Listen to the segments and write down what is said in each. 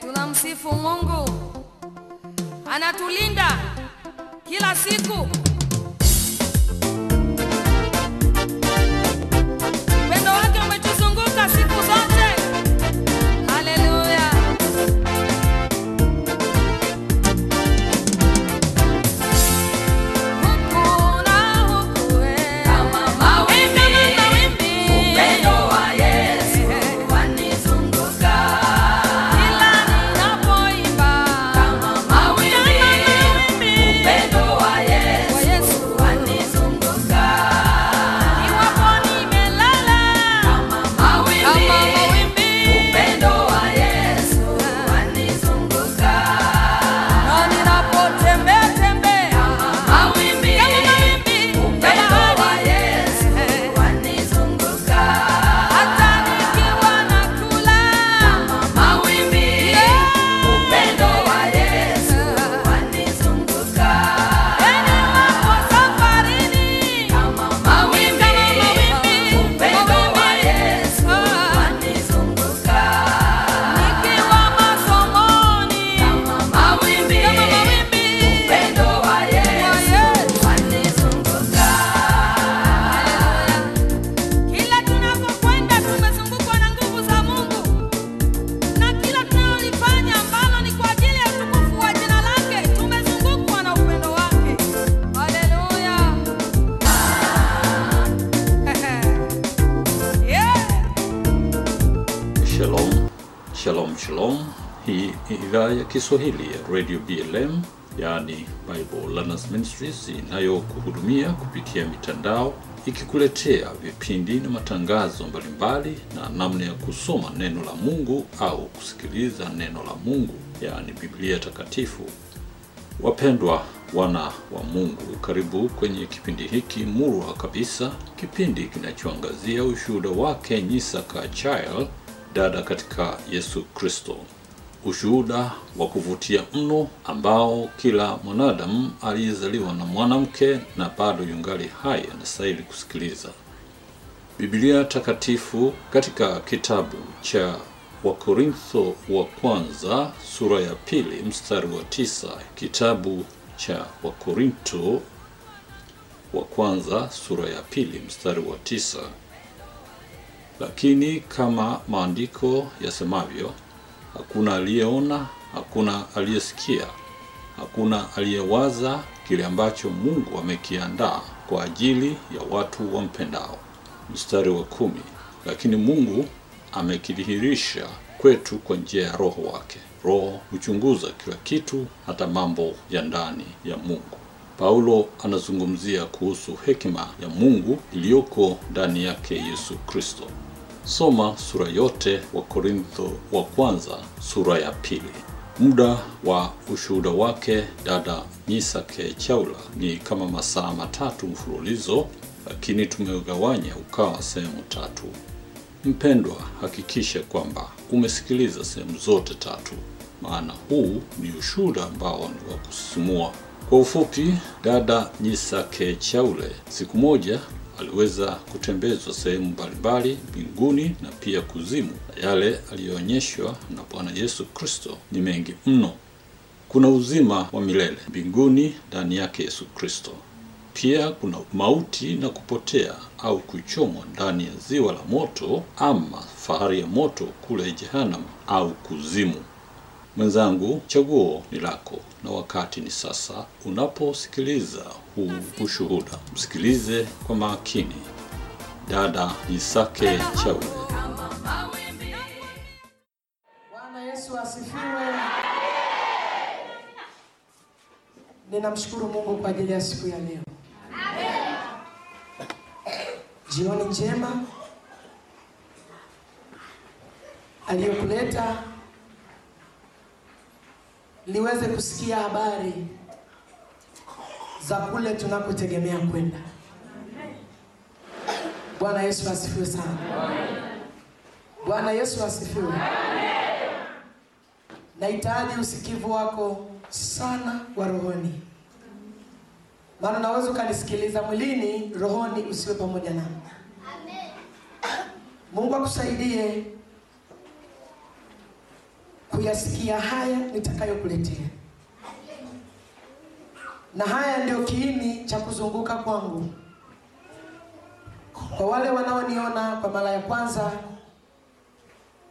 Tunamsifu Mungu, anatulinda kila siku. Idhaa ya Kiswahili ya Radio BLM, yani Bible Learners Ministries, inayokuhudumia kupitia mitandao, ikikuletea vipindi na matangazo mbalimbali na namna ya kusoma neno la Mungu au kusikiliza neno la Mungu, yani Biblia takatifu. Wapendwa wana wa Mungu, karibu kwenye kipindi hiki murwa kabisa, kipindi kinachoangazia ushuhuda wake Nyisake Chaule, dada katika Yesu Kristo. Ushuhuda wa kuvutia mno ambao kila mwanadamu aliyezaliwa na mwanamke na bado yungali hai anastahili kusikiliza. Biblia takatifu katika kitabu cha Wakorintho wa kwanza sura ya 2 mstari wa 9, kitabu cha Wakorintho wa kwanza sura ya 2 mstari wa 9. Lakini kama maandiko yasemavyo, hakuna aliyeona, hakuna aliyesikia, hakuna aliyewaza kile ambacho Mungu amekiandaa kwa ajili ya watu wampendao. Mstari wa 10. Lakini Mungu amekidhihirisha kwetu kwa njia ya Roho wake. Roho huchunguza kila kitu, hata mambo ya ndani ya Mungu. Paulo anazungumzia kuhusu hekima ya Mungu iliyoko ndani yake Yesu Kristo. Soma sura yote Wakorintho wa kwanza sura ya 2. Muda wa ushuhuda wake dada Nyisake Chaule ni kama masaa 3 mfululizo, lakini tumeugawanya ukawa sehemu 3. Mpendwa, hakikisha kwamba umesikiliza sehemu zote 3, maana huu ni ushuhuda ambao ni wa kusisimua. Kwa ufupi, dada Nyisake Chaule siku moja aliweza kutembezwa sehemu mbalimbali mbinguni na pia kuzimu. Yale aliyoonyeshwa na Bwana Yesu Kristo ni mengi mno. Kuna uzima wa milele mbinguni ndani yake Yesu Kristo. Pia kuna mauti na kupotea au kuchomwa ndani ya ziwa la moto ama fahari ya moto kule Jehanamu au kuzimu. Mwenzangu, chaguo ni lako na wakati ni sasa. Unaposikiliza huu ushuhuda, msikilize kwa makini dada Nyisake Chaule. Bwana Yesu asifiwe. Ninamshukuru Mungu kwa ajili ya siku ya leo. Amen. Jioni njema. Aliyokuleta niweze kusikia habari za kule tunakotegemea kwenda. Bwana Yesu asifiwe sana. Bwana Yesu asifiwe. Nahitaji usikivu wako sana wa rohoni. Maana unaweza ukanisikiliza mwilini, rohoni usiwe pamoja nami. Amen. Mungu akusaidie kuyasikia haya nitakayokuletea. Na haya ndio kiini cha kuzunguka kwangu. Kwa wale wanaoniona kwa mara ya kwanza,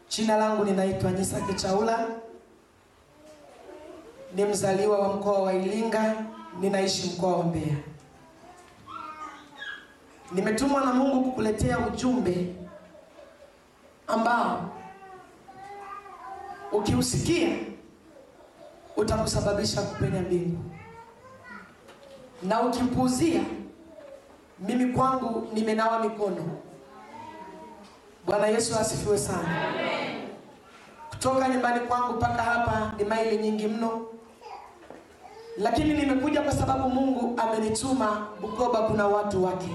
jina langu ninaitwa Nyisake Chaule. Ni mzaliwa wa mkoa wa Ilinga, ninaishi mkoa wa Mbeya. Nimetumwa na Mungu kukuletea ujumbe ambao ukiusikia utakusababisha kupenya mbingu. Na ukipuuzia, mimi kwangu nimenawa mikono. Bwana Yesu asifiwe sana. Amen. Kutoka nyumbani kwangu paka hapa ni maili nyingi mno. Lakini nimekuja kwa sababu Mungu amenituma. Bukoba kuna watu wake.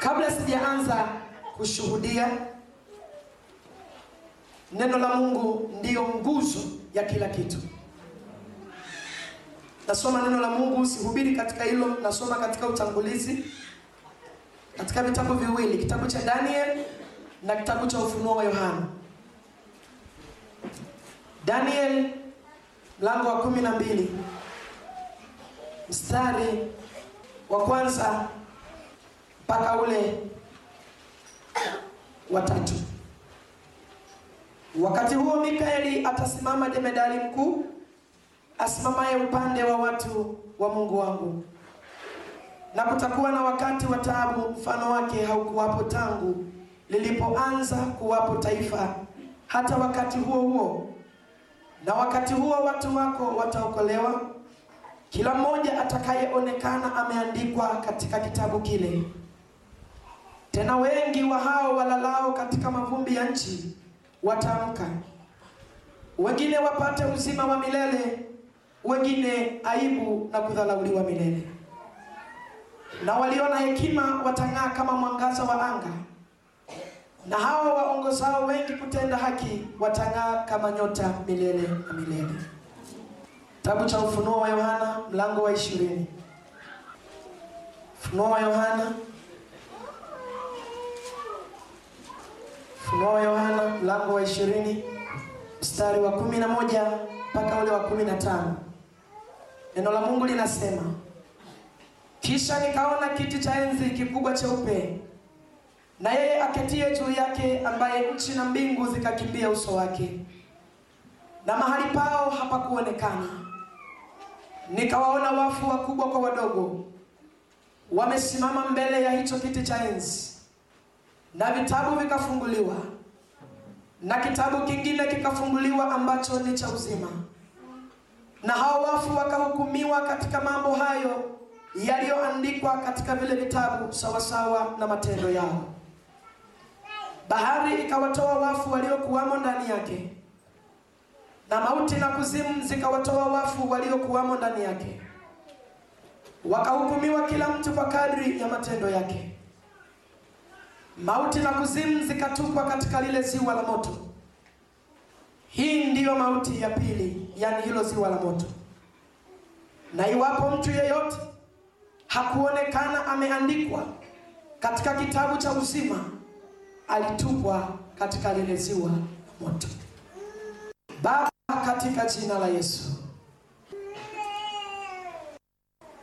Kabla sijaanza kushuhudia, neno la Mungu ndiyo nguzo ya kila kitu. Nasoma neno la Mungu, sihubiri katika hilo, nasoma katika utangulizi. Katika vitabu viwili, kitabu cha Daniel na kitabu cha Ufunuo wa Johan. Daniel mlango wa 12 mstari wa kwanza mpaka ule wa 3. Wakati huo Mikaeli atasimama, jemedali mkuu asimamaye upande wa watu wa Mungu wangu. Na kutakuwa na wakati wa taabu, mfano wake haukuwapo tangu lilipoanza kuwapo taifa hata wakati huo huo. Na wakati huo watu wako wataokolewa, kila mmoja atakayeonekana ameandikwa katika kitabu kile. Tena wengi wa hao walalao katika mavumbi ya nchi wataamka, wengine wapate uzima wa milele, wengine aibu na kudhalauliwa milele. Na waliona hekima watang'aa kama mwangaza wa anga, na hao waongozao wengi kutenda haki watang'aa kama nyota milele na milele. Kitabu cha Ufunuo wa Yohana mlango wa 20. Ufunuo wa Yohana mlango wa 20 mstari wa 11 mpaka ule wa 15. Neno la Mungu linasema, kisha nikaona kiti cha enzi kikubwa cheupe, na yeye aketie juu yake, ambaye nchi na mbingu zikakimbia uso wake, na mahali pao hapakuonekana. Nikawaona wafu wakubwa kwa wadogo, wamesimama mbele ya hicho kiti cha enzi, na vitabu vikafunguliwa. Na kitabu kingine kikafunguliwa, ambacho ni cha uzima. Na hao wafu wakahukumiwa katika mambo hayo yaliyoandikwa katika vile vitabu, sawasawa na matendo yao. Bahari ikawatoa wafu waliokuwamo ndani yake, na mauti na kuzimu zikawatoa wafu waliokuwamo ndani yake. Wakahukumiwa kila mtu kwa kadri ya matendo yake. Mauti na kuzimu zikatupwa katika lile ziwa la moto. Hii ndiyo mauti ya pili, yani hilo ziwa la moto. Na iwapo mtu yeyote hakuonekana ameandikwa katika kitabu cha uzima, alitupwa katika lile ziwa la moto. Baba, katika jina la Yesu,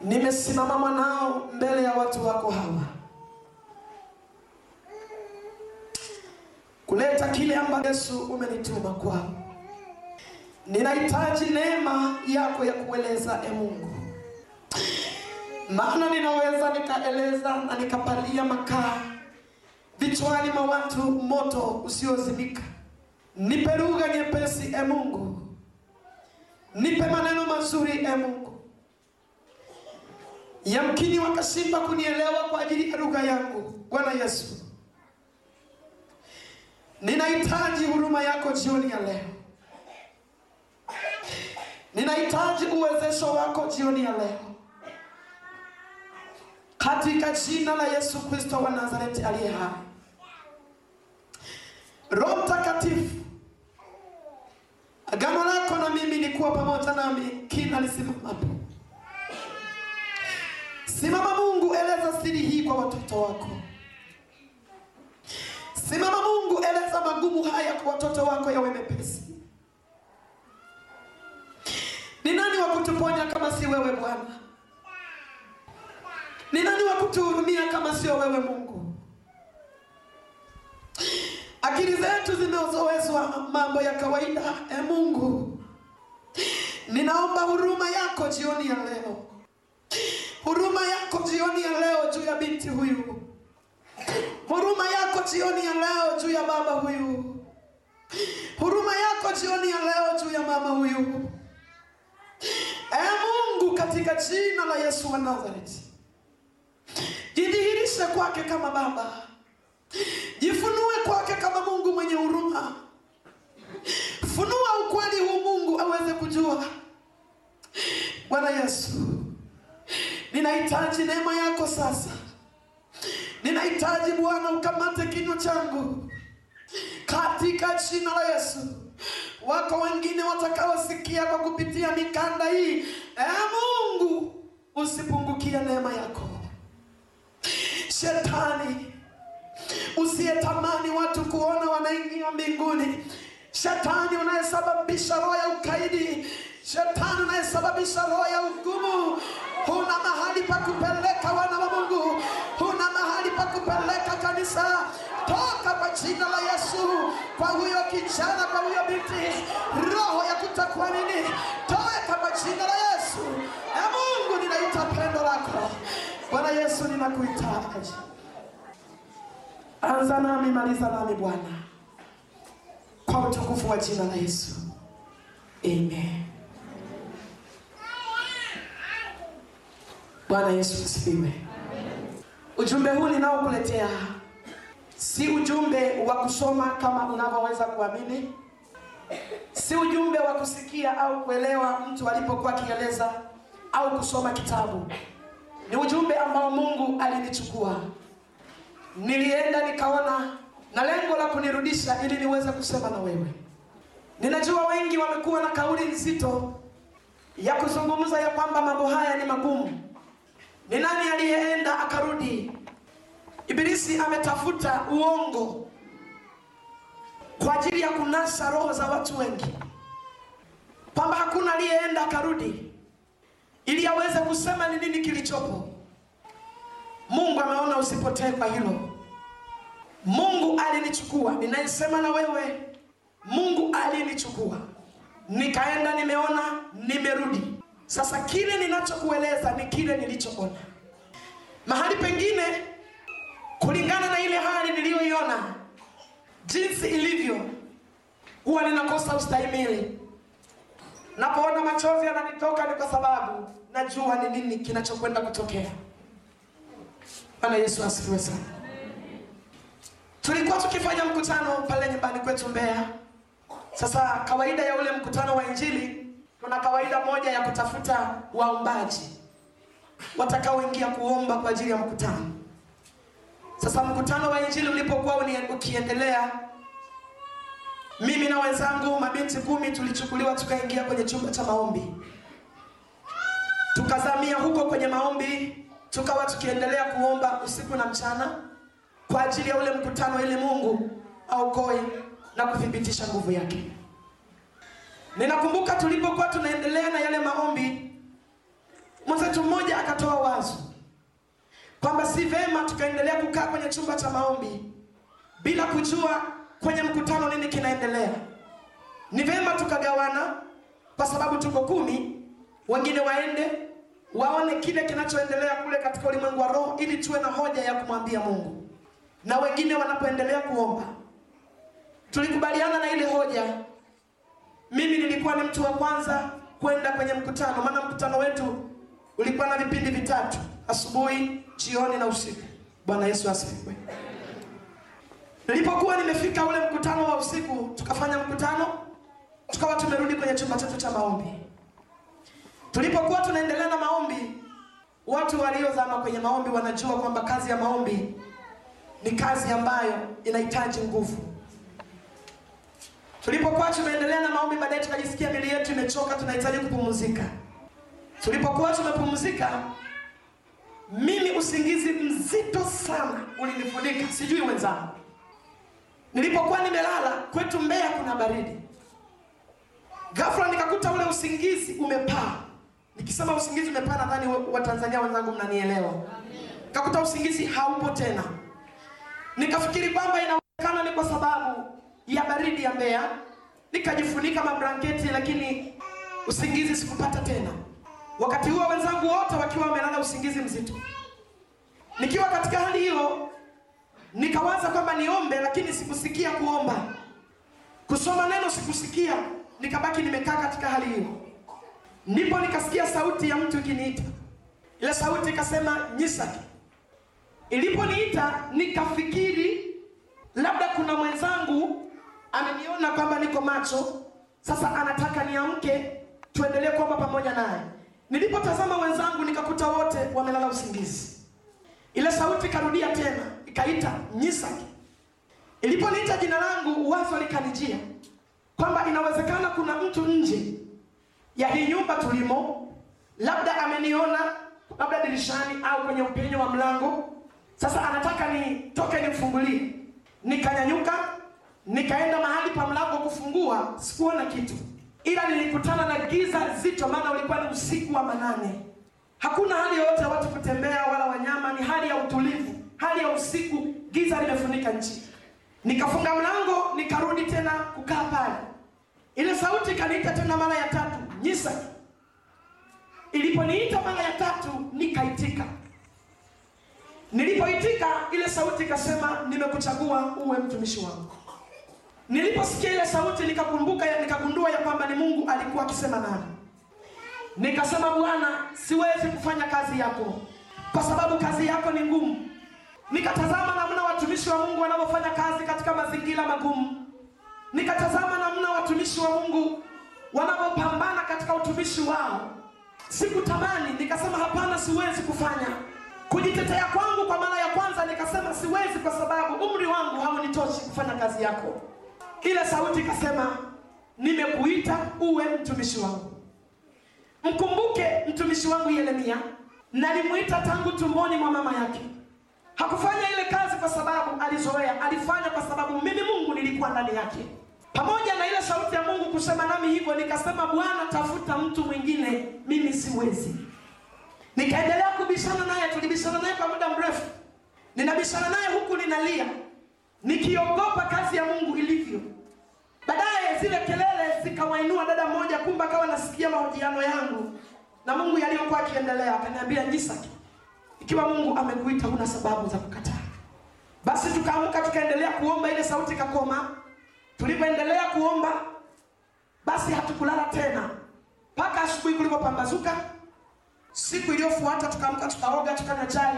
nimesimama mwanao mbele ya watu wako hawa, kuleta kile ambacho Yesu umenituma kwao. Ninahitaji neema yako ya kueleza, e Mungu. Maana ninaweza nikaeleza na nikapalia makaa vichwani mwa watu moto usiozimika. Nipe lugha nyepesi, e Mungu. Nipe maneno mazuri, e Mungu. Yamkini wakashindwa kunielewa kwa ajili ya lugha yangu. Bwana Yesu, ninahitaji huruma yako jioni ya leo. Ninahitaji uwezesho wako jioni ya leo. Katika jina la Yesu Kristo wa Nazareti aliye hai. Roho Mtakatifu, agano lako na mimi ni kuwa pamoja nami kila nisimamapo. Simama Mungu, eleza siri hii kwa watoto wako. Simama Mungu, eleza magumu haya kwa watoto wako yawe mepesi. Ni nani wa kutuponya kama si wewe Bwana? Ni nani wa kutuhurumia kama sio wewe Mungu? Akili zetu zimezoezwa mambo ya kawaida, Mungu. Ninaomba huruma yako jioni ya leo. Huruma yako jioni ya leo juu ya binti huyu. Huruma yako jioni ya leo juu ya baba huyu. Huruma yako jioni ya leo juu ya mama huyu. Mungu, katika jina la Yesu wa Nazareti, jidhihirishe kwake kama baba. Jifunue kwake kama Mungu mwenye huruma. Funua ukweli huu Mungu aweze kujua. Bwana Yesu, ninahitaji neema yako sasa. Ninahitaji Bwana ukamate kinywa changu, katika jina la Yesu. Wako wengine watakaosikia kwa kupitia mikanda hii. Mungu, usipungukie neema yako. Shetani, usiyetamani watu kuona wanaingia mbinguni. Shetani, unayesababisha roho ya ukaidi. Shetani, unayesababisha roho ya ugumu. Huna mahali pa kupeleka wana wa Mungu. Huna mahali pa kupeleka kanisa. Toka kwa jina la Yesu, kwa huyo kijana, kwa huyo binti, roho ya kutokuamini, toka kwa jina la Yesu. Mungu, ninaita pendo lako. Bwana Yesu, ninakuhitaji. Anza nami, maliza nami Bwana, kwa utukufu wa jina la Yesu. Amen. Bwana Yesu asifiwe. Ujumbe huu ninaokuletea si ujumbe wa kusoma kama unavyoweza kuamini. Si ujumbe wa kusikia au kuelewa mtu alipokuwa akieleza au kusoma kitabu. Ni ujumbe ambao Mungu alinichukua. Nilienda nikaona, na lengo la kunirudisha ili niweze kusema na wewe. Ninajua wengi wamekuwa na kauli nzito ya kuzungumza ya kwamba mambo haya ni magumu. Ni nani aliyeenda akarudi? Ibilisi ametafuta uongo kwa ajili ya kunasa roho za watu wengi, kwamba hakuna aliyeenda akarudi ili aweze kusema ni nini kilichopo. Mungu ameona usipotee kwa hilo. Mungu alinichukua, ninasema na wewe, Mungu alinichukua. Nikaenda, nimeona, nimerudi. Sasa kile ninachokueleza ni kile nilichoona. Mahali pengine, kulingana na ile hali niliyoiona, jinsi ilivyo, huwa ninakosa ustahimili. Napoona machozi yananitoka ni kwa sababu najua ni nini kinachokwenda kutokea. Bwana Yesu asifiwe sana. Tulikuwa tukifanya mkutano pale nyumbani kwetu Mbeya. Sasa kawaida ya ule mkutano wa injili, kuna kawaida moja ya kutafuta waombaji watakaoingia kuomba kwa ajili ya mkutano. Sasa mkutano wa injili ulipokuwa ukiendelea, mimi na wenzangu mabinti 10 tulichukuliwa tukaingia kwenye chumba cha maombi. Tukazamia huko kwenye maombi, tukawa tukiendelea kuomba usiku na mchana kwa ajili ya ule mkutano, ili Mungu aokoe na kudhibitisha nguvu yake. Ninakumbuka tulipokuwa tunaendelea na yale maombi, mwenzetu mmoja akatoa wazo kwamba si vema tukaendelea kukaa kwenye chumba cha maombi bila kujua kwenye mkutano nini kinaendelea. Ni vema tukagawana, kwa sababu tuko 10, wengine waende waone kile kinachoendelea kule katika ulimwengu wa roho, ili tuwe na hoja ya kumwambia Mungu. Na wengine wanapoendelea kuomba, tulikubaliana na ile hoja. Mimi nilikuwa ni mtu wa kwanza kwenda kwenye mkutano, maana mkutano wetu ulikuwa na vipindi 3, asubuhi, jioni na usiku. Bwana Yesu asifiwe. Nilipokuwa nimefika ule mkutano wa usiku, tukafanya mkutano, tukawa tumerudi kwenye chumba chetu cha maombi. Tulipokuwa tunaendelea na maombi, watu waliozama kwenye maombi wanajua kwamba kazi ya maombi ni kazi ambayo inahitaji nguvu. Tulipokuwa tunaendelea na maombi, baadaye tukajisikia mili yetu imechoka, tunahitaji kupumzika. Tulipokuwa tumepumzika, Mimi usingizi mzito sana ulinifunika, sijui wenzangu. Nilipokuwa nimelala kwetu Mbeya kuna baridi. Ghafla nikakuta ule usingizi umepaa. Nikisema usingizi umepaa nadhani Watanzania wenzangu mnanielewa. Amen. Nikakuta usingizi haupo tena. Nikafikiri kwamba inawezekana ni kwa sababu ya baridi ya Mbeya. Nikajifunika mablanketi lakini usingizi sikupata tena. Wakati huo wenzangu wote wakiwa wamelala usingizi mzito. Nikiwa katika hali hiyo nikawaza kwamba niombe lakini sikusikia kuomba. Kusoma neno sikusikia, nikabaki nimekaa katika hali hiyo. Ndipo nikasikia sauti ya mtu ikiniita. Ile sauti ikasema Nyisake. Iliponiita nikafikiri labda kuna mwenzangu ameniona kwamba niko macho, sasa anataka niamke tuendelee kuomba pamoja naye. Nilipotazama wenzangu nikakuta wote wamelala usingizi. Ile sauti karudia tena, ikaita Nyisake. Iliponiita jina langu wazo likanijia kwamba inawezekana kuna mtu nje ya hii nyumba tulimo, labda ameniona, labda dirishani au kwenye upenyo wa mlango, sasa anataka nitoke nimfungulie. Nikanyanyuka, nikaenda mahali pa mlango kufungua, sikuona kitu. Ila nilikutana na giza zito maana ulikuwa ni usiku wa manane. Hakuna hali yote watu kutembea wala wanyama, ni hali ya utulivu, hali ya usiku, giza limefunika nchi. Nikafunga mlango, nikarudi tena kukaa pale. Ile sauti ikaniita tena mara ya tatu, Nyisake. Iliponiita mara ya tatu, nikaitika. Nilipoitika, ile sauti ikasema nimekuchagua uwe mtumishi wangu. Niliposikia ile sauti nikakumbuka, nikagundua ya kwamba ni Mungu alikuwa akisema nami. Nikasema Bwana, siwezi kufanya kazi yako kwa sababu kazi yako ni ngumu. Nikatazama namna watumishi wa Mungu wanavyofanya kazi katika mazingira magumu. Nikatazama namna watumishi wa Mungu wanavyopambana katika utumishi wao. Sikutamani, nikasema hapana, siwezi kufanya. Kujitetea kwangu kwa mara ya kwanza nikasema siwezi kwa sababu umri wangu haunitoshi kufanya kazi yako. Ile sauti ikasema nimekuita uwe mtumishi wangu. Mkumbuke mtumishi wangu Jeremia, nalimuita tangu tumboni mwa mama yake. Hakufanya ile kazi kwa sababu alizoea, alifanya kwa sababu mimi Mungu nilikuwa ndani yake. Pamoja na ile sauti ya Mungu kusema nami hivyo, nikasema Bwana, tafuta mtu mwingine, mimi siwezi. Nikaendelea kubishana naye, tulibishana naye kwa muda mrefu. Ninabishana naye huku ninalia, nikiogopa kazi ya Mungu ilivyo. Baadaye zile kelele zikawainua dada mmoja, kumbe akawa nasikia mahojiano yangu na Mungu yaliyokuwa akiendelea. Akaniambia Nyisake, ikiwa Mungu amekuita huna sababu za kukataa. Basi tukaamka tukaendelea kuomba, ile sauti ikakoma. Tulipoendelea kuomba basi hatukulala tena mpaka asubuhi kulipopambazuka. Siku iliyofuata tukaamka tukaoga tukanywa chai.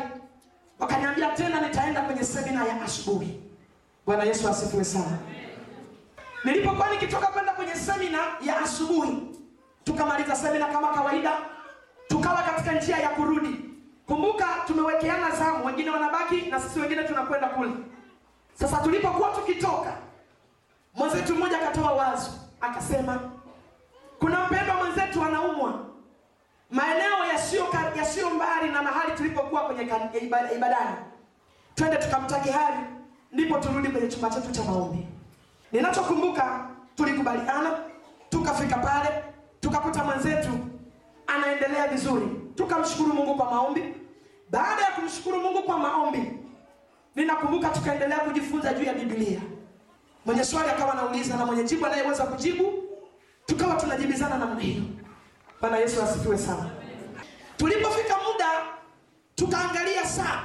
Wakaniambia tena nitaenda kwenye semina ya asubuhi. Bwana Yesu asifiwe sana. Nilipokuwa nikitoka kwenda kwenye semina ya asubuhi, tukamaliza semina kama kawaida, tukawa katika njia ya kurudi. Kumbuka tumewekeana zamu, wengine wanabaki na sisi wengine tunakwenda kule. Sasa tulipokuwa tukitoka, mwenzetu mmoja akatoa wazo, akasema kuna mpendwa mwenzetu anaumwa maeneo yasiyo mbali na mahali tulipokuwa kwenye ibadani. Twende tukamtaki hali ndipo turudi kwenye chumba chetu cha maombi. Ninachokumbuka tulikubaliana, tukafika pale, tukakuta mwenzetu anaendelea vizuri. Tukamshukuru Mungu kwa maombi. Baada ya kumshukuru Mungu kwa maombi, ninakumbuka tukaendelea kujifunza juu ya Biblia. Mwenye swali akawa anauliza na mwenye jibu anayeweza kujibu, tukawa tunajibizana namna hiyo. Bwana Yesu asifiwe sana. Tulipofika muda tukaangalia saa,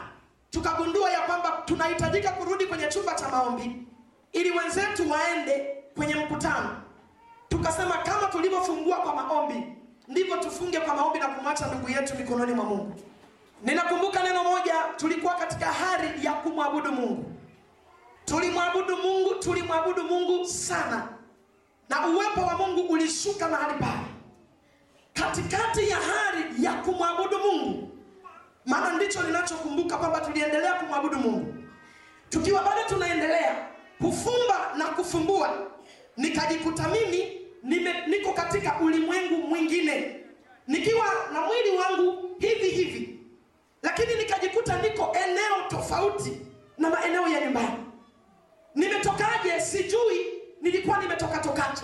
tukagundua ya kwamba tunahitajika kurudi kwenye chumba cha maombi ili wenzetu waende kwenye mkutano. Tukasema kama tulipofungua kwa maombi ndivyo tufunge kwa maombi na kumwacha ndugu yetu mikononi mwa Mungu. Ninakumbuka neno moja, tulikuwa katika hali ya kumwabudu Mungu. Tulimwabudu Mungu sana. Na uwepo wa Mungu ulishuka mahali pale. Katikati ya hali ya kumwabudu Mungu, maana ndicho ninachokumbuka kwamba tuliendelea kumwabudu Mungu. Tukiwa bado tunaendelea kufumba na kufumbua, nikajikuta mimi niko katika ulimwengu mwingine, nikiwa na mwili wangu hivi hivi, lakini na maeneo ya nyumbani. Nimetokaje sijui, nilikuwa nimetoka tokaje.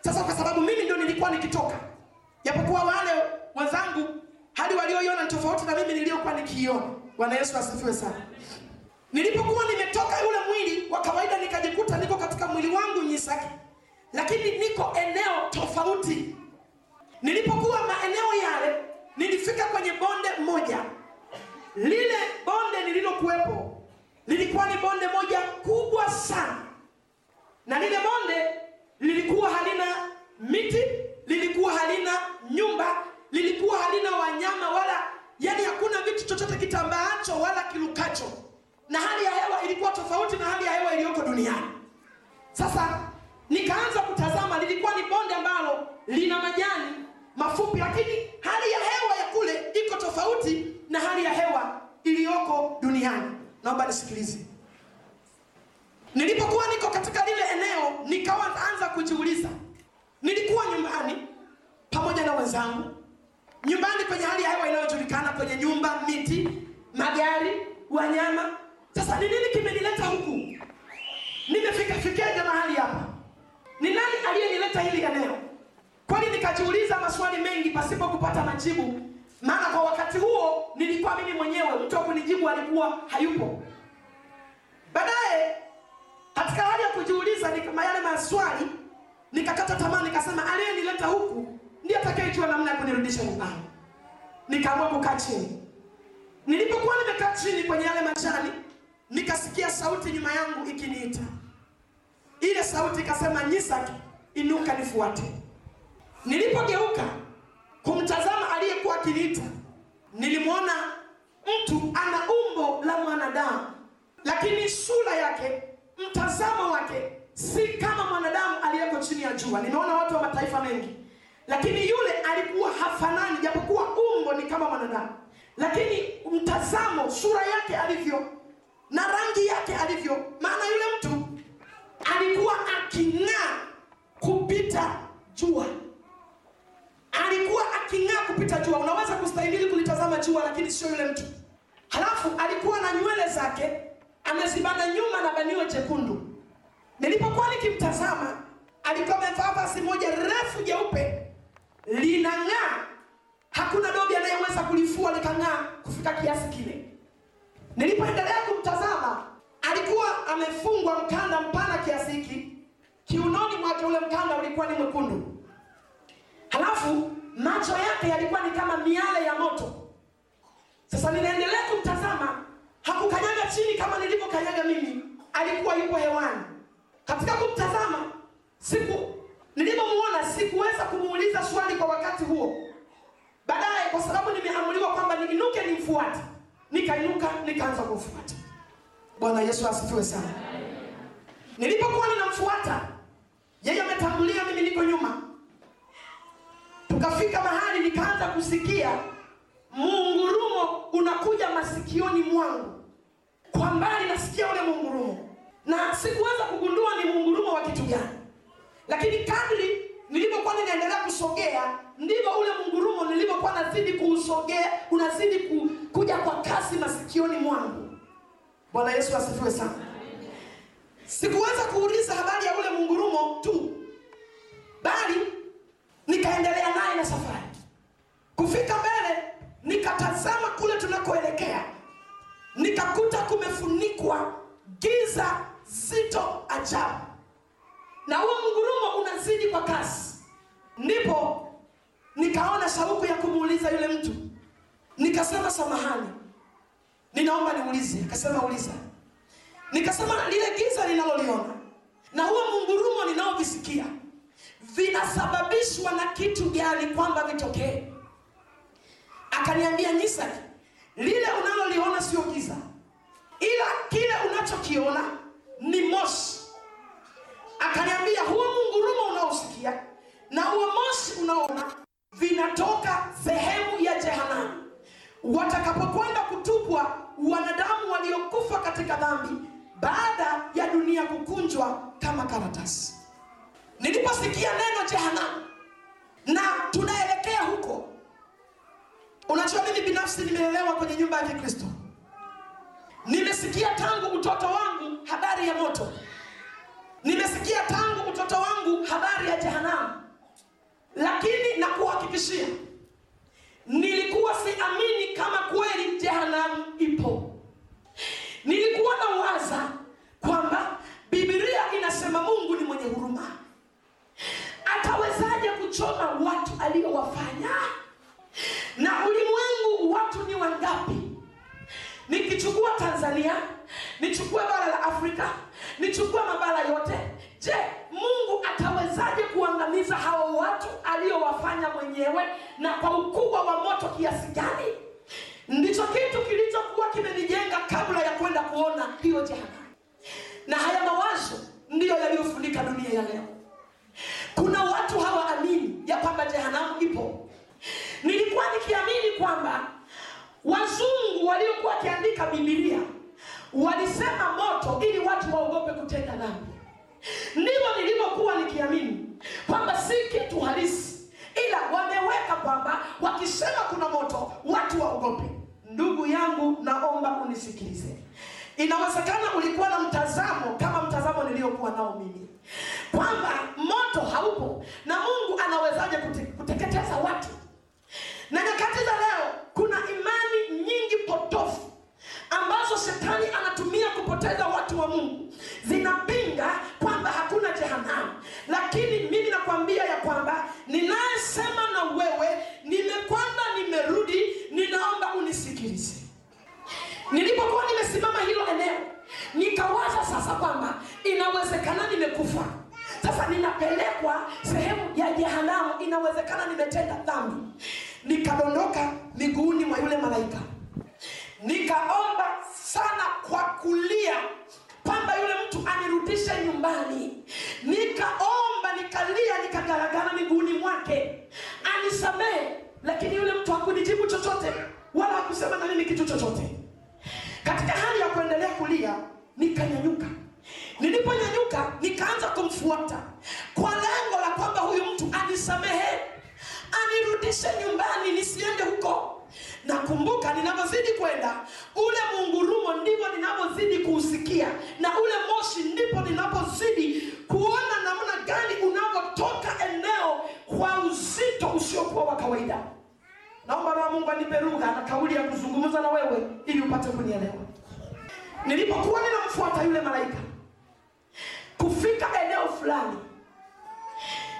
Sasa kwa sababu mimi ndio nilikuwa nikitoka, japokuwa wale wenzangu hadi walioiona ni tofauti na mimi niliokuwa nikiiona. Bwana Yesu asifiwe sana. Nilipokuwa nimetoka yule mwili wa kawaida nikajikuta niko katika mwili wangu Nyisake, lakini niko eneo tofauti. Nilipokuwa maeneo yale nilifika kwenye bonde moja. Lile bonde nililokuwepo lilikuwa ni bonde moja kubwa sana. Na lile bonde lilikuwa halina miti, lilikuwa halina nyumba, lilikuwa halina wanyama wala yani hakuna vitu chochote kitambaacho wala kilukacho. Na hali ya hewa ilikuwa tofauti na hali ya hewa iliyoko duniani. Sasa nikaanza kutazama, lilikuwa ni bonde ambalo lina majani mafupi, lakini hali ya hewa ya kule iko tofauti na hali ya hewa iliyoko duniani. Naomba nisikilize. Nilipokuwa niko katika lile eneo nikawa naanza kujiuliza. Nilikuwa nyumbani pamoja na wenzangu. Nyumbani kwenye hali ya hewa inayojulikana, kwenye nyumba, miti, magari, wanyama. Sasa ni nini kimenileta huku? Nimefika mahali hapa. Ni nani aliyenileta hili eneo? Kwani nikajiuliza maswali mengi pasipo kupata majibu. Maana kwa wakati huo nilikuwa mimi mwenyewe, mtu akunijibu alikuwa hayupo. Baadaye katika hali ya kujiuliza yale maswali nikakata tamaa, nikasema aliyenileta huku ndiye atakayejua namna ya kunirudisha nyumbani. Nikaamua kukaa chini. Nilipokuwa nimekaa chini kwenye yale majani nikasikia sauti nyuma yangu ikiniita. Ile sauti ikasema, "Nyisake, inuka nifuate." Nilipogeuka kumtazama aliyekuwa akiniita, nilimuona mtu ana umbo la mwanadamu, lakini sura yake, mtazamo wake si kama mwanadamu aliyeko chini ya jua. Nimeona watu wa mataifa mengi, lakini yule alikuwa hafanani, japokuwa umbo ni kama mwanadamu, lakini mtazamo, sura yake alivyo na rangi yake alivyo, maana yule mtu alikuwa aking'aa kupita jua. Alikuwa aking'aa kupita jua. Unaweza kustahimili kulitazama jua lakini sio yule mtu. Halafu alikuwa na nywele zake amezibana nyuma na banio jekundu. Nilipokuwa nikimtazama alikuwa amevaa vazi moja refu jeupe linang'aa. Hakuna dobi anayeweza kulifua likang'aa kufika kiasi kile. Nilipoendelea kumtazama alikuwa amefungwa mkanda mpana kiasi hiki. Kiunoni mwake ule mkanda ulikuwa ni mwekundu. Halafu macho yake yalikuwa ni kama miale ya moto. Sasa ninaendelea kumtazama, hakukanyaga chini kama nilivyokanyaga mimi, alikuwa yupo hewani. Katika kumtazama, nilipomuona sikuweza kumuuliza swali kwa wakati huo. Baadaye kwa sababu nimeamuliwa kwamba niinuke nimfuate, nikainuka nikaanza kumfuata. Bwana Yesu asifiwe sana. Nilipokuwa ninamfuata, yeye ametangulia mimi niko nyuma. Tukafika mahali nikaanza kusikia mungurumo unakuja masikioni mwangu. Kwa mbali nasikia ule mungurumo. Na sikuweza kugundua ni mungurumo wa kitu gani. Lakini kadri nilipokuwa ninaendelea kusogea, ndivyo ule mungurumo nilipokuwa nazidi kuusogea, unazidi kuja kwa kasi masikioni mwangu. Bwana Yesu asifiwe sana. Sikuweza kuuliza habari ya ule mungurumo tu, bali nikaendelea naye na safari. Kufika mbele, nikatazama kule tunakoelekea. Nikakuta kumefunikwa giza zito ajabu. Na huo mungurumo unazidi kwa kasi. Ndipo nikaona shauku ya kumuuliza yule mtu. Nikasema, "Samahani, ninaomba niulize." Akasema, "Uliza." Nikasema, "Lile giza ninaloliona na huo mungurumo ninaovisikia vinasababishwa na kitu gani kwamba vitokee?" Akaniambia, "Nyisake, lile unaloliona sio giza, ila kile unachokiona ni moshi." Akaniambia, "Huo mungurumo unaosikia na huo moshi unaona vinatoka sehemu ya jehanamu. Watakapokwenda kutupwa wanadamu waliokufa katika dhambi baada ya dunia kukunjwa kama karatasi." Niliposikia neno jehanamu na tunaelekea huko. Unajua mimi binafsi nimelelewa kwenye nyumba ya Kristo. Nimesikia tangu utoto wangu habari ya moto. Nimesikia tangu utoto wangu habari ya jehanamu. Lakini na kuhakikishia, nilikuwa siamini kama kweli jehanamu ipo. Nilikuwa na waza kwamba Biblia inasema Mungu ni mwenye huruma. Atawezaje kuchoma watu aliyowafanya? Na ulimwengu watu ni wangapi? Nikichukua Tanzania, nichukue bara la Afrika, nichukue mabara yote. Je, Mungu atawezaje kuangamiza hao watu aliyowafanya mwenyewe na kwa ukubwa wa moto kiasi gani? Ndicho kitu kilichokuwa kimenijenga kabla ya kwenda kuona hiyo jehanamu. Na haya mawazo ndiyo yaliyofunika dunia ya leo. Kuna watu hawaamini ya kwamba jehanamu ipo. Nilikuwa nikiamini kwamba wazungu waliokuwa kiandika Biblia walisema moto ili watu waogope kutenda dhambi. Ndivyo nilivyokuwa nikiamini kwamba si kitu halisi, ila wameweka kwamba wakisema kuna moto watu waogope. Ndugu yangu, naomba unisikilize. Inawezekana ulikuwa na mtazamo kama mtazamo niliokuwa nao mimi, kwamba moto haupo na Mungu anawezaje kuteketeza watu. Na nyakati za leo kuna imani nyingi potofu ambazo shetani anatumia kupoteza watu wa Mungu. Zinapinga kwamba hakuna jehanamu. Lakini mimi nakwambia ya kwamba ninayesema na wewe, nimekwenda nimerudi, ninaomba unisikilize. Nilipokuwa nimesimama hilo eneo, nikawaza sasa kwamba inawezekana nimekufa. Sasa ninapelekwa sehemu ya jehanamu, inawezekana nimetenda dhambi. Nikadondoka miguuni mwa yule malaika. Nikaomba sana kwa kulia kwamba yule mtu anirudishe nyumbani. Nikaomba, nikalia, nikagaragana miguuni mwake anisamehe. Lakini yule mtu hakunijibu chochote wala hakusema na mimi kitu chochote. Katika hali ya kuendelea kulia, nikanyanyuka. Niliponyanyuka, nikaanza kumfuata kwa lengo la kwamba huyu mtu anisamehe, anirudishe nyumbani, nisiende huko. Nakumbuka ninapozidi kwenda, ule mungurumo ndivyo ninapozidi kuusikia, na ule moshi ndipo ninapozidi kuona namna gani unavyotoka eneo kwa uzito usiokuwa wa kawaida. Naomba na Mungu anipe lugha na kauli ya kuzungumza na wewe ili upate kunielewa. Nilipokuwa ninamfuata yule malaika kufika eneo fulani,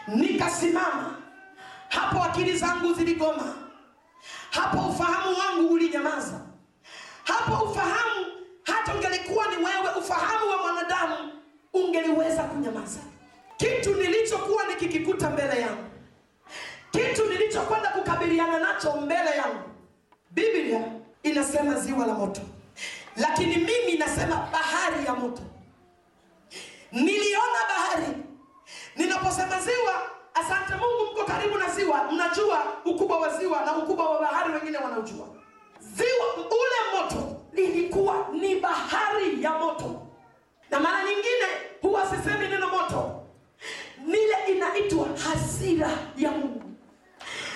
nikasimama. Hapo akili zangu ziligoma. Hapo ufahamu wangu ulinyamaza. Hapo ufahamu, hata ungelikuwa ni wewe, ufahamu wa mwanadamu ungeliweza kunyamaza. Kitu nilichokuwa nikikikuta mbele yangu, kitu nilichokwenda kukabiliana nacho mbele yangu. Biblia inasema ziwa la moto, lakini mimi nasema bahari ya moto. Niliona bahari. Ninaposema ziwa, asante Mungu mko karibu na ziwa, mnajua ukubwa wa ziwa na ukubwa wa bahari, wengine wanaujua. Ziwa, ule moto lilikuwa ni bahari ya moto. Na mara nyingine huwa sisemi neno moto. Nile inaitwa hasira ya Mungu.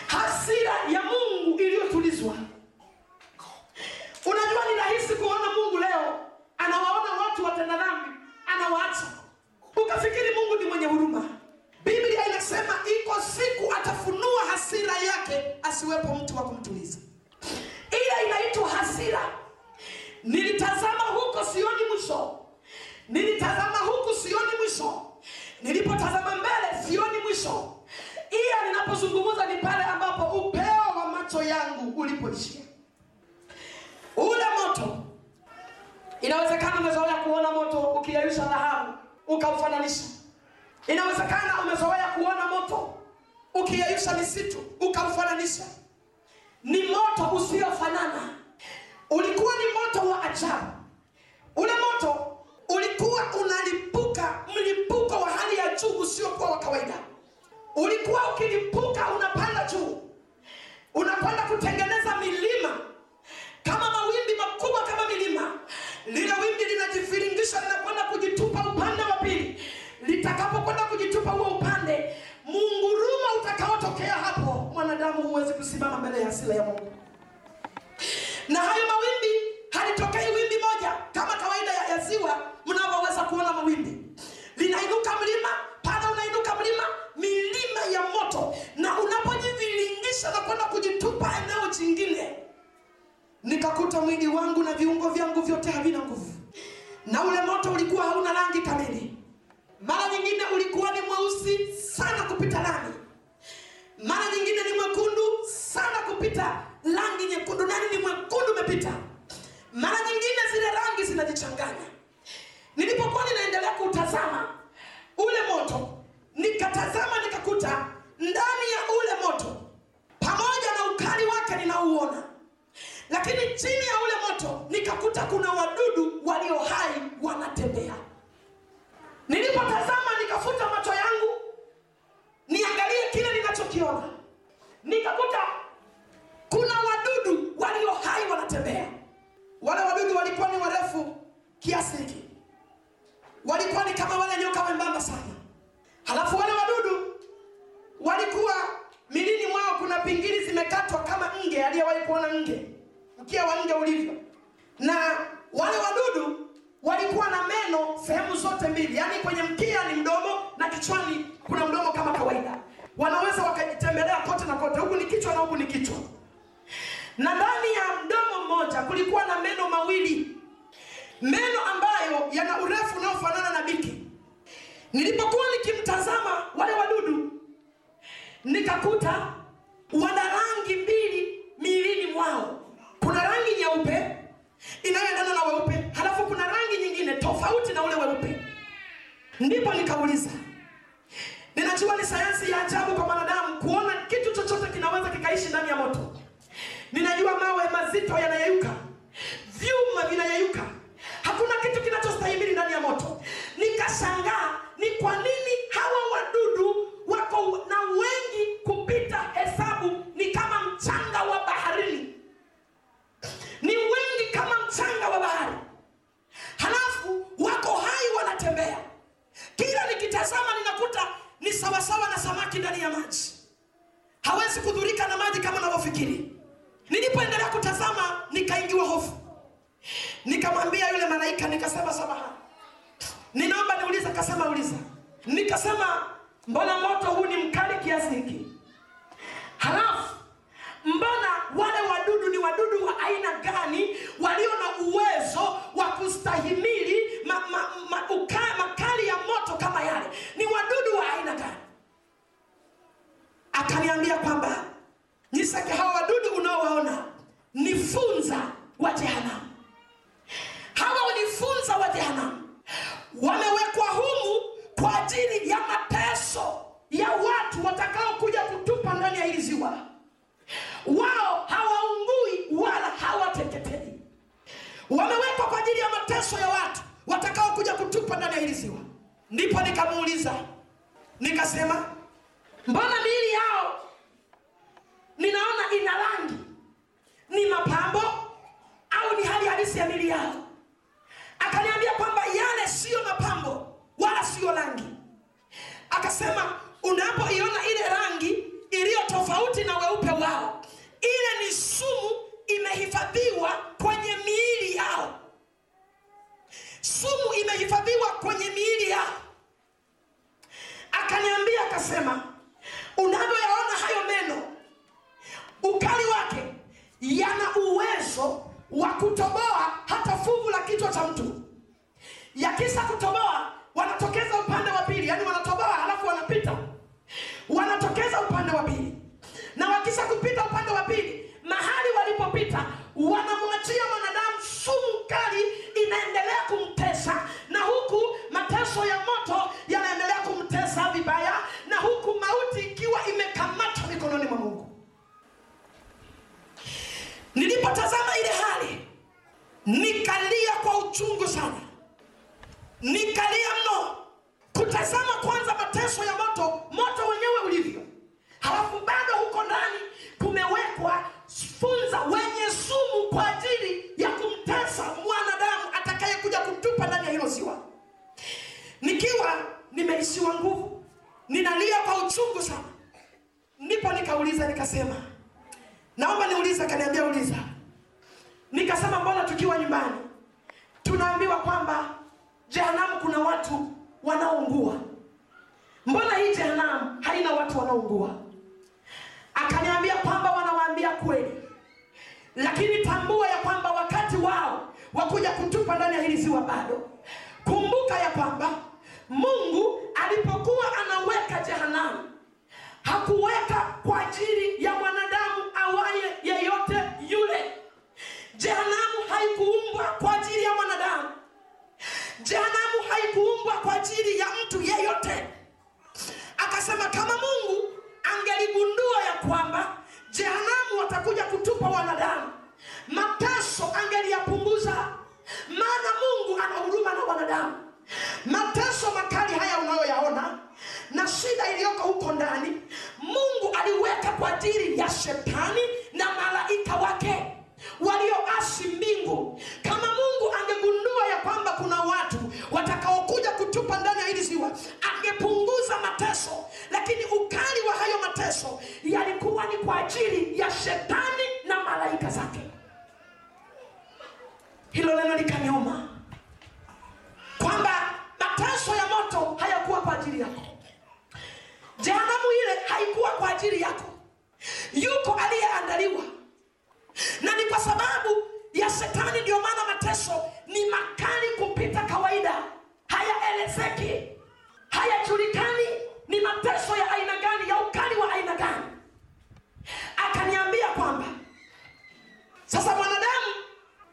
Hasira ya Mungu iliyotulizwa. Unajua ni rahisi kuona Mungu leo anawaona watu watenda dhambi, anawaacha. Ukafikiri Mungu ni mwenye huruma. Biblia inasema iko siku atafunua hasira yake asiwepo mtu wa kumtuliza. Ile inaitwa hasira. Nilitazama huko sioni mwisho. Nilitazama huku sioni mwisho. Nilipotazama mbele sioni mwisho. Ile ninapozungumza ni pale ambapo upeo wa macho yangu ulipoishia. Ule moto. Inawezekana umezoea kuona moto ukiyeyusha dhahabu ukaufananisha. Inawezekana umezoea kuona moto ukiyeyusha misitu ukaufananisha. Ni moto usiofanana. Ulikuwa ni moto wa ajabu. Ule moto ulikuwa unalipuka mlipuko wa hali ya juu usiokuwa wa kawaida. Ulikuwa ukilipuka unapanda juu. Unakwenda kutengeneza milima kama mawimbi makubwa kama milima. Lile wimbi linajifiringisha linakwenda kujitupa upande wa pili. Litakapokwenda kujitupa huo upande, munguruma utakaotokea hapo, mwanadamu huwezi kusimama mbele ya hasira ya Mungu. Na hayo mawimbi halitokei wimbi moja. Nikakuta mwili wangu na viungo vyangu vyote havina nguvu. Na ule moto ulikuwa hauna rangi kamili. Mara nyingine ulikuwa ni mweusi sana kupita rangi. Mara nyingine ni mwekundu sana kupita rangi nyekundu. Nani ni mwekundu umepita? Mara nyingine zile rangi zinajichanganya. Nilipokuwa ninaendelea kutazama ule moto, nikatazama nikakuta ndani ya ule moto, pamoja na ukali wake ninauona, lakini chini ya ule moto nikakuta kuna wadudu walio hai wanatembea. Nilipotazama nikafuta macho yangu niangalie kile ninachokiona, nikakuta kuna wadudu walio hai wanatembea. Wale wadudu walikuwa ni warefu kiasi hiki, walikuwa ni kama wale nyoka wembamba sana. Halafu wale wadudu walikuwa milini mwao kuna pingili zimekatwa kama nge. Aliyewahi kuona nge, mkia wa nge ulivyo? Na wale wadudu walikuwa na meno sehemu zote mbili, yani kwenye mkia ni mdomo na kichwani kuna mdomo kama kawaida. Wanaweza wakajitembelea kote na kote, huku ni kichwa na huku ni kichwa. Na ndani ya mdomo mmoja kulikuwa na meno mawili, meno ambayo yana urefu unaofanana na biki. Nilipokuwa nikimtazama wale wadudu nikakuta wana rangi mbili miilini mwao. Kuna rangi nyeupe inayoendana na weupe, halafu kuna rangi nyingine tofauti na ule weupe. Ndipo nikauliza, ninajua ni sayansi ya ajabu kwa wanadamu kuona kitu chochote kinaweza kikaishi ndani ya moto. Ninajua mawe mazito yanayeyuka, vyuma vinayeyuka, hakuna kitu kinachostahimili ndani ya moto. Nikashangaa ni kwa nini hawa wadudu wako na wengi kupita hesabu, ni kama mchanga wa baharini, ni wengi kama mchanga wa bahari, halafu wako hai wanatembea. Kila nikitazama ninakuta ni sawasawa na samaki ndani ya maji, hawezi kudhurika na maji kama anavyofikiri. Nilipoendelea kutazama nikaingiwa hofu, nikamwambia yule malaika, nikasema samahani, ninaomba niulize. Kasema uliza. Nikasema, mbona moto huu ni mkali kiasi hiki? Halafu mbona wale wadudu ni wadudu wa aina gani walio na uwezo wa kustahimili makali ya moto kama yale? Ni wadudu wa aina gani? Akaniambia kwamba Nyisake, hawa wadudu unaowaona ni funza wa Jehanamu. Hawa ni funza wa Jehanamu. Wamewekwa humu kwa ajili ya mateso ya watu watakao kuja kutupa ndani ya hili ziwa. Wao hawaungui wala hawateketei. Wamewekwa kwa ajili ya mateso ya watu watakao kuja kutupa ndani ya hili ziwa. Ndipo nikamuuliza, nikasema, mbona miili yao ninaona ina rangi? Ni mapambo au ni hali halisi ya miili yao? Akaniambia kwamba yale sio mapambo wala sio rangi. Akasema unapoiona ile rangi iliyo tofauti na weupe wao, ile ni sumu imehifadhiwa kwenye miili yao. Sumu imehifadhiwa kwenye miili yao. Akaniambia akasema, unapoyaona hayo meno, ukali wake yana uwezo wa kutoboa hata fuvu la kichwa cha mtu. Yakisha kutoboa wanatokeza upande wa pili, yani wanatoboa halafu wanapita. Wanatokeza upande wa pili. Na wakisha kupita upande wa pili, mahali walipopita wanamwachia mwanadamu sumu kali inaendelea kumtesa, na huku mateso ya moto yanaendelea kumtesa vibaya, na huku mauti ikiwa imekamata mikononi mwa Mungu. Nilipotazama ile hali nikalia kwa uchungu sana. Nikalia mno kutazama kwanza mateso ya moto, moto wenyewe ulivyo, halafu bado huko ndani kumewekwa funza wenye sumu kwa ajili ya kumtesa mwanadamu atakayekuja kutupa ndani ya hilo ziwa. Nikiwa nimeishiwa nguvu, ninalia kwa uchungu sana. Ndipo nikauliza, nikasema, naomba niuliza. Kaniambia uliza. Nikasema, mbona tukiwa nyumbani tunaambiwa kwamba Jehanamu kuna watu wanaoungua, mbona hii Jehanamu haina watu wanaoungua? Akaniambia kwamba wanawaambia kweli, Lakini tambua ya kwamba wakati wao wakuja kutupa ndani ya hili ziwa bado. Kumbuka ya kwamba Mungu alipokuwa anaweka jehanamu hakuweka kwa ajili ya mwanadamu awaye yeyote yule. Jehanamu haikuumbwa kwa ajili ya mwanadamu. Jehanamu haikuumbwa kwa ajili ya mtu yeyote. Akasema kama Mungu angeligundua ya kwamba jehanamu watakuja kutupa wanadamu, mateso angeliyapunguza. Maana Mungu ana huruma na wanadamu. Mateso makali haya unayoyaona na shida iliyoko huko ndani, Mungu aliweka kwa ajili ya shetani na malaika wake walioasi mbingu. Kama Mungu angegundua ya kwamba kuna watu watakaokuja kutupa ndani ya hili ziwa, angepunguza mateso. Lakini ukali wa hayo mateso yalikuwa ni kwa ajili ya shetani na malaika zake. Hilo neno likaniuma, kwamba mateso ya moto hayakuwa kwa ajili yako. Jehanamu ile haikuwa kwa ajili yako. Yuko aliyeandaliwa. Na ni kwa sababu ya shetani ndio maana mateso ni makali kupita kawaida. Hayaelezeki, hayajulikani ni mateso ya aina gani, ya ukali wa aina gani. Akaniambia kwamba sasa mwanadamu,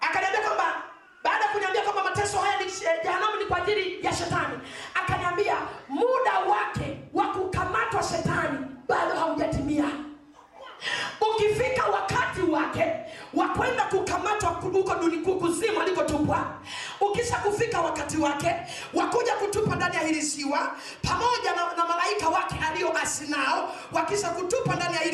akaniambia kwamba baada ya kuniambia kwamba mateso haya ni jehanamu ni kwa ajili ya shetani, akaniambia muda wake wa kukamatwa shetani bado haujatimia. Ukifika wakati wake wa kwenda kukamatwa huko duniani kuzima alikotupwa, ukisha kufika wakati wake wakuja kutupa ndani ya hili ziwa pamoja na malaika wake alioasi nao, wakisha kutupa ndani ya